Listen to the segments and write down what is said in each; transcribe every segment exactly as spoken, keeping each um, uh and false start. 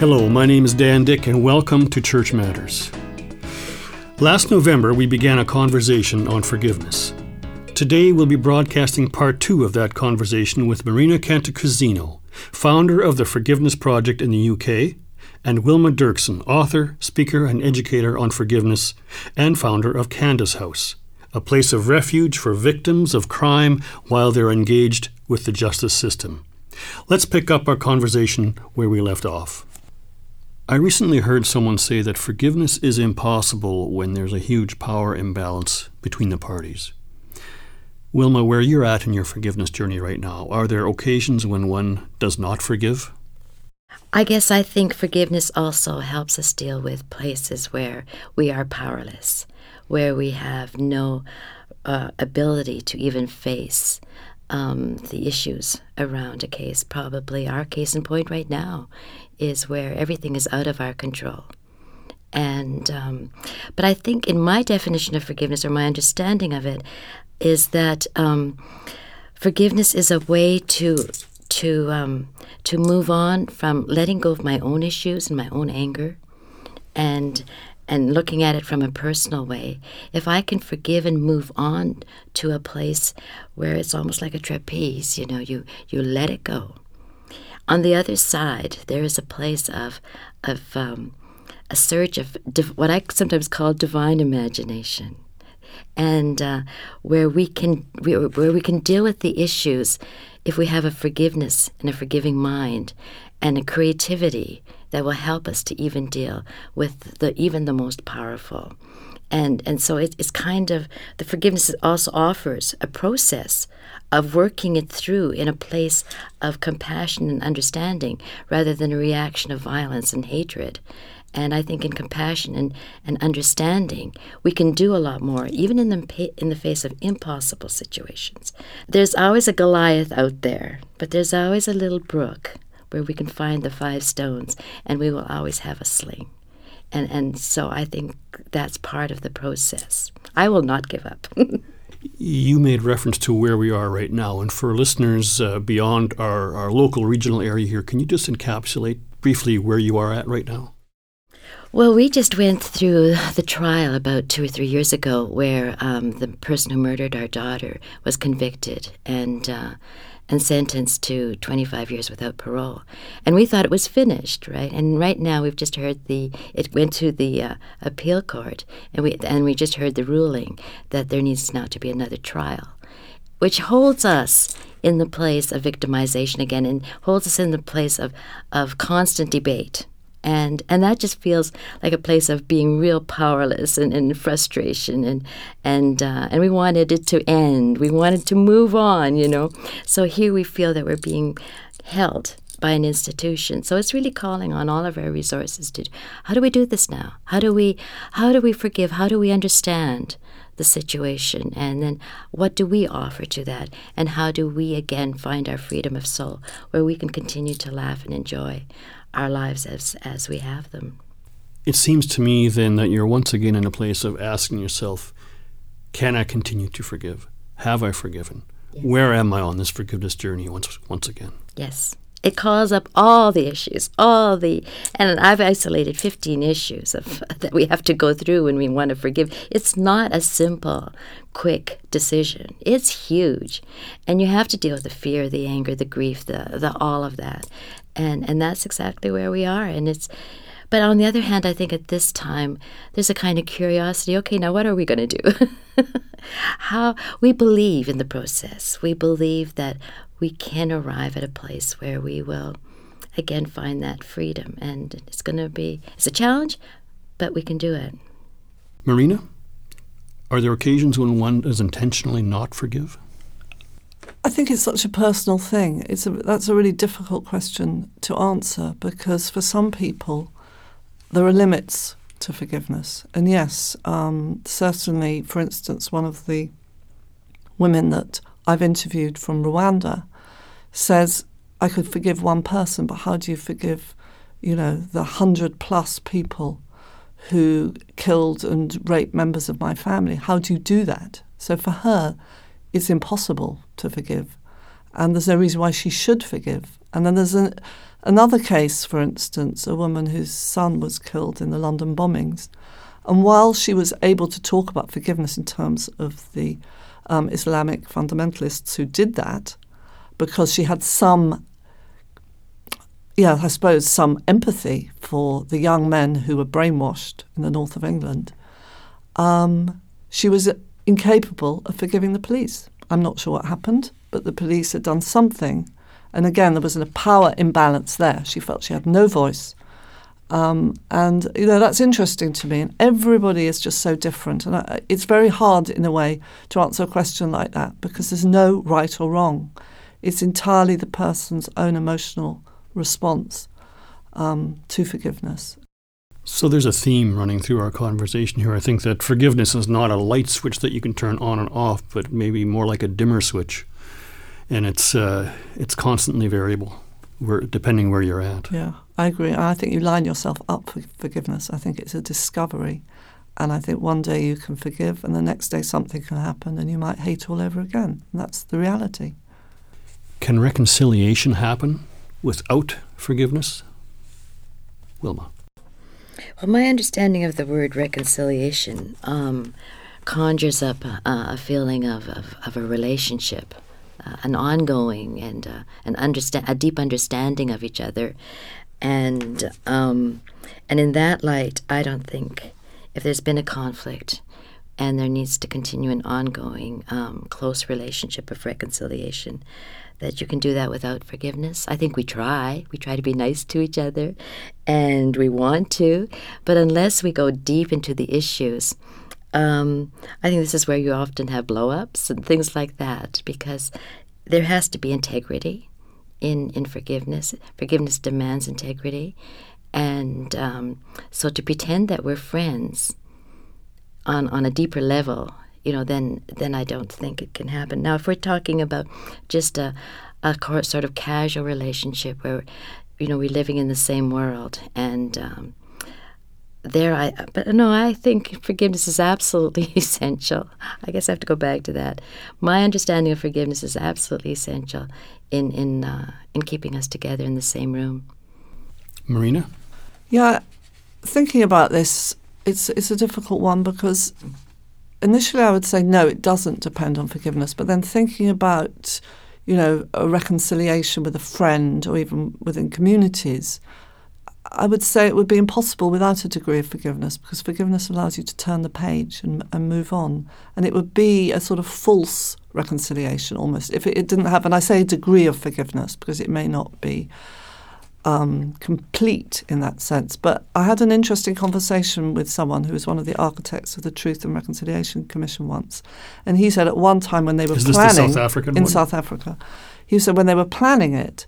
Hello, my name is Dan Dick, and welcome to Church Matters. Last November, we began a conversation on forgiveness. Today, we'll be broadcasting part two of that conversation with Marina Cantacuzino, founder of the Forgiveness Project in the U K, and Wilma Derksen, author, speaker, and educator on forgiveness, and founder of Candace House, a place of refuge for victims of crime while they're engaged with the justice system. Let's pick up our conversation where we left off. I recently heard someone say that forgiveness is impossible when there's a huge power imbalance between the parties. Wilma, where you're at in your forgiveness journey right now, are there occasions when one does not forgive? I guess I think forgiveness also helps us deal with places where we are powerless, where we have no uh, ability to even face Um, the issues around a case. Probably our case in point right now is where everything is out of our control. And um, but I think in my definition of forgiveness, or my understanding of it, is that um, forgiveness is a way to to um, to move on from letting go of my own issues and my own anger, and and looking at it from a personal way. If I can forgive and move on to a place where it's almost like a trapeze, you know, you, you let it go. On the other side, there is a place of of um, a surge of div- what I sometimes call divine imagination, and uh, where we can where we can deal with the issues if we have a forgiveness and a forgiving mind and a creativity that will help us to even deal with the even the most powerful. And and so it, it's kind of, the forgiveness also offers a process of working it through in a place of compassion and understanding rather than a reaction of violence and hatred. And I think in compassion and, and understanding, we can do a lot more, even in the in the face of impossible situations. There's always a Goliath out there, but there's always a little brook where we can find the five stones, and we will always have a sling. And and so I think that's part of the process. I will not give up. You made reference to where we are right now. And for listeners uh, beyond our, our local regional area here, can you just encapsulate briefly where you are at right now? Well, we just went through the trial about two or three years ago where um, the person who murdered our daughter was convicted and uh, and sentenced to twenty-five years without parole. And we thought it was finished, right? And right now we've just heard the, it went to the uh, appeal court, and we and we just heard the ruling that there needs now to be another trial, which holds us in the place of victimization again and holds us in the place of, of constant debate. And and that just feels like a place of being real powerless and, and frustration, and and uh, and we wanted it to end. We wanted to move on, you know. So here we feel that we're being held by an institution. So it's really calling on all of our resources to, how do we do this now? How do we how do we forgive? How do we understand the situation? And then what do we offer to that? And how do we again find our freedom of soul where we can continue to laugh and enjoy our lives as as we have them? It seems to me then that you're once again in a place of asking yourself, can I continue to forgive? Have I forgiven? Yes. Where am I on this forgiveness journey once once again? Yes. It calls up all the issues, all the, and I've isolated fifteen issues of, that we have to go through when we want to forgive. It's not a simple, quick decision. It's huge. And you have to deal with the fear, the anger, the grief, the, the all of that. And and that's exactly where we are. And it's, but on the other hand, I think at this time, there's a kind of curiosity. Okay, now what are we going to do? How, we believe in the process. We believe that we can arrive at a place where we will, again, find that freedom. And it's going to be, it's a challenge, but we can do it. Marina, are there occasions when one does intentionally not forgive? I think it's such a personal thing. It's a, that's a really difficult question to answer, because for some people, there are limits to forgiveness. And yes, um, certainly, for instance, one of the women that I've interviewed from Rwanda says, I could forgive one person, but how do you forgive, you know, the hundred plus people who killed and raped members of my family? How do you do that? So for her, it's impossible to forgive. And there's no reason why she should forgive. And then there's an, Another case, for instance, a woman whose son was killed in the London bombings. And while she was able to talk about forgiveness in terms of the um, Islamic fundamentalists who did that, because she had some, yeah, I suppose some empathy for the young men who were brainwashed in the north of England, um, she was incapable of forgiving the police. I'm not sure what happened, but the police had done something. And again, there was a power imbalance there. She felt she had no voice. Um, and, you know, that's interesting to me. And everybody is just so different. And I, it's very hard, in a way, to answer a question like that because there's no right or wrong. It's entirely the person's own emotional response um, to forgiveness. So there's a theme running through our conversation here. I think that forgiveness is not a light switch that you can turn on and off, but maybe more like a dimmer switch. And it's uh, it's constantly variable, where, depending where you're at. Yeah, I agree. I think you line yourself up for forgiveness. I think it's a discovery. And I think one day you can forgive, and the next day something can happen, and you might hate all over again. And that's the reality. Can reconciliation happen without forgiveness? Wilma. Well, my understanding of the word reconciliation um, conjures up a, a feeling of, of, of a relationship. Uh, an ongoing and uh, an understand a deep understanding of each other, and um, and in that light, I don't think if there's been a conflict, and there needs to continue an ongoing um, close relationship of reconciliation, that you can do that without forgiveness. I think we try, we try to be nice to each other, and we want to, but unless we go deep into the issues. Um, I think this is where you often have blow-ups and things like that, because there has to be integrity in, in forgiveness. Forgiveness demands integrity. And um, so to pretend that we're friends on, on a deeper level, you know, then, then I don't think it can happen. Now, if we're talking about just a, a sort of casual relationship where, you know, we're living in the same world and... Um, There, I but no, I think forgiveness is absolutely essential. I guess I have to go back to that. My understanding of forgiveness is absolutely essential in in uh, in keeping us together in the same room. Marina? Yeah, thinking about this, it's it's a difficult one because initially I would say no, it doesn't depend on forgiveness. But then thinking about, you know, a reconciliation with a friend or even within communities. I would say it would be impossible without a degree of forgiveness because forgiveness allows you to turn the page and, and move on. And it would be a sort of false reconciliation almost if it, it didn't happen. I say a degree of forgiveness because it may not be um, complete in that sense. But I had an interesting conversation with someone who was one of the architects of the Truth and Reconciliation Commission once. And he said at one time when they were Is this planning the South African in one? South Africa, he said when they were planning it,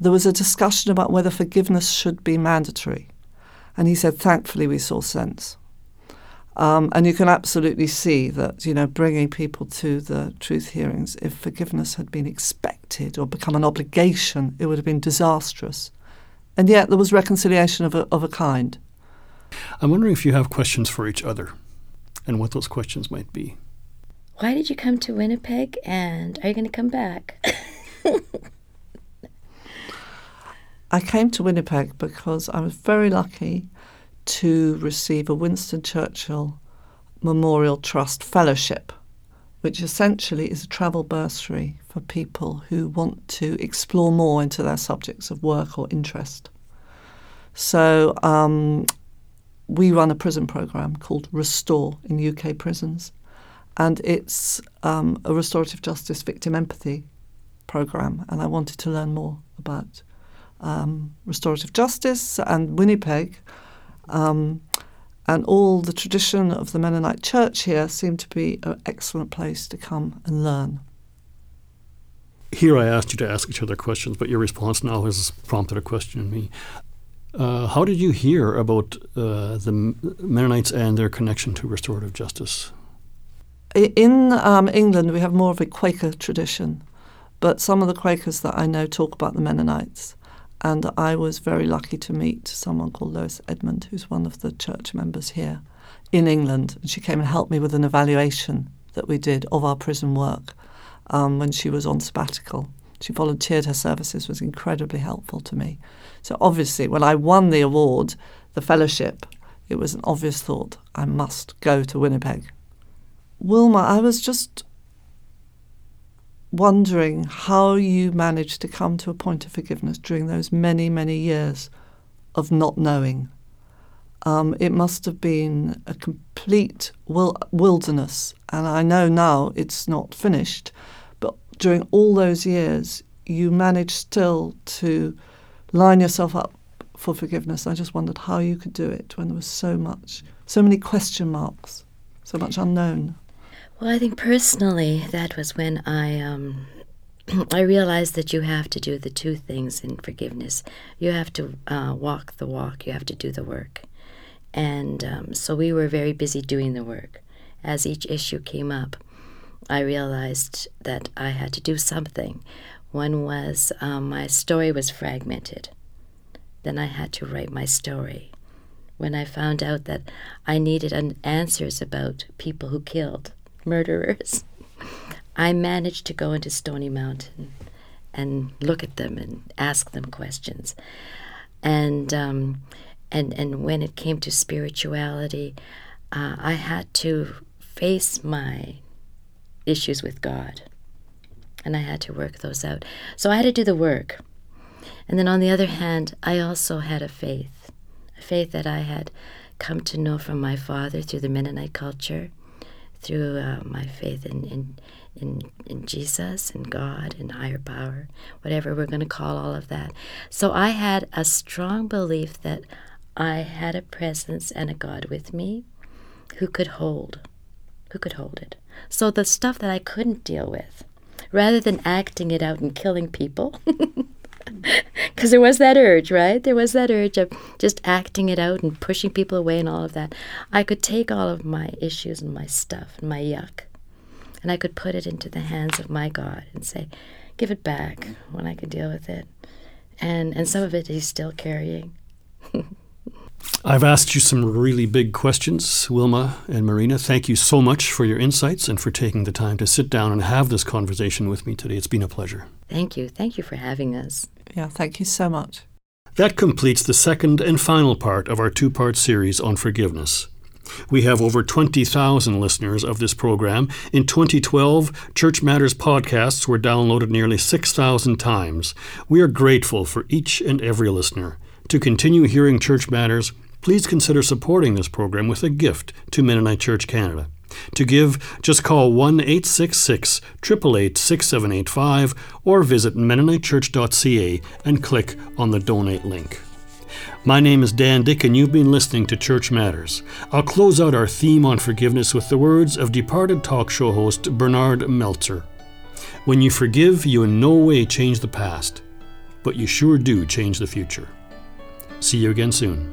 there was a discussion about whether forgiveness should be mandatory. And he said, thankfully, we saw sense. Um, and you can absolutely see that, you know, bringing people to the truth hearings, if forgiveness had been expected or become an obligation, it would have been disastrous. And yet there was reconciliation of a, of a kind. I'm wondering if you have questions for each other and what those questions might be. Why did you come to Winnipeg and are you going to come back? I came to Winnipeg because I was very lucky to receive a Winston Churchill Memorial Trust Fellowship, which essentially is a travel bursary for people who want to explore more into their subjects of work or interest. So um, we run a prison program called Restore in U K prisons, and it's um, a restorative justice victim empathy program, and I wanted to learn more about Um, restorative justice and Winnipeg um, and all the tradition of the Mennonite Church here seemed to be an excellent place to come and learn. Here I asked you to ask each other questions, but your response now has prompted a question in me. Uh, how did you hear about uh, the Mennonites and their connection to restorative justice? In um, England, we have more of a Quaker tradition, but some of the Quakers that I know talk about the Mennonites. And I was very lucky to meet someone called Lois Edmund, who's one of the church members here in England. And she came and helped me with an evaluation that we did of our prison work um, when she was on sabbatical. She volunteered her services, was incredibly helpful to me. So obviously, when I won the award, the fellowship, it was an obvious thought, I must go to Winnipeg. Wilma, I was just wondering how you managed to come to a point of forgiveness during those many, many years of not knowing. Um, it must have been a complete wil- wilderness. And I know now it's not finished, but during all those years, you managed still to line yourself up for forgiveness. I just wondered how you could do it when there was so much, so many question marks, so much unknown. Well, I think personally, that was when I um, I realized that you have to do the two things in forgiveness. You have to uh, walk the walk. You have to do the work. And um, so we were very busy doing the work. As each issue came up, I realized that I had to do something. One was um, my story was fragmented. Then I had to write my story. When I found out that I needed an answers about people who killed murderers, I managed to go into Stony Mountain and look at them and ask them questions. And um, and and when it came to spirituality, uh, I had to face my issues with God, and I had to work those out. So I had to do the work. And then on the other hand, I also had a faith, a faith that I had come to know from my father through the Mennonite culture, through uh, my faith in, in in in Jesus and God and higher power, whatever we're going to call all of that. So I had a strong belief that I had a presence and a God with me who could hold, who could hold it. So the stuff that I couldn't deal with, rather than acting it out and killing people, because there was that urge, right? There was that urge of just acting it out and pushing people away and all of that. I could take all of my issues and my stuff and my yuck, and I could put it into the hands of my God and say, give it back when I could deal with it. And and some of it he's still carrying. I've asked you some really big questions, Wilma and Marina. Thank you so much for your insights and for taking the time to sit down and have this conversation with me today. It's been a pleasure. Thank you. Thank you for having us. Yeah, thank you so much. That completes the second and final part of our two-part series on forgiveness. We have over twenty thousand listeners of this program. In twenty twelve, Church Matters podcasts were downloaded nearly six thousand times. We are grateful for each and every listener. To continue hearing Church Matters, please consider supporting this program with a gift to Mennonite Church Canada. To give, just call one eight six six, eight eight eight, six seven eight five or visit mennonite church dot c a and click on the Donate link. My name is Dan Dick, and you've been listening to Church Matters. I'll close out our theme on forgiveness with the words of departed talk show host Bernard Meltzer. When you forgive, you in no way change the past, but you sure do change the future. See you again soon.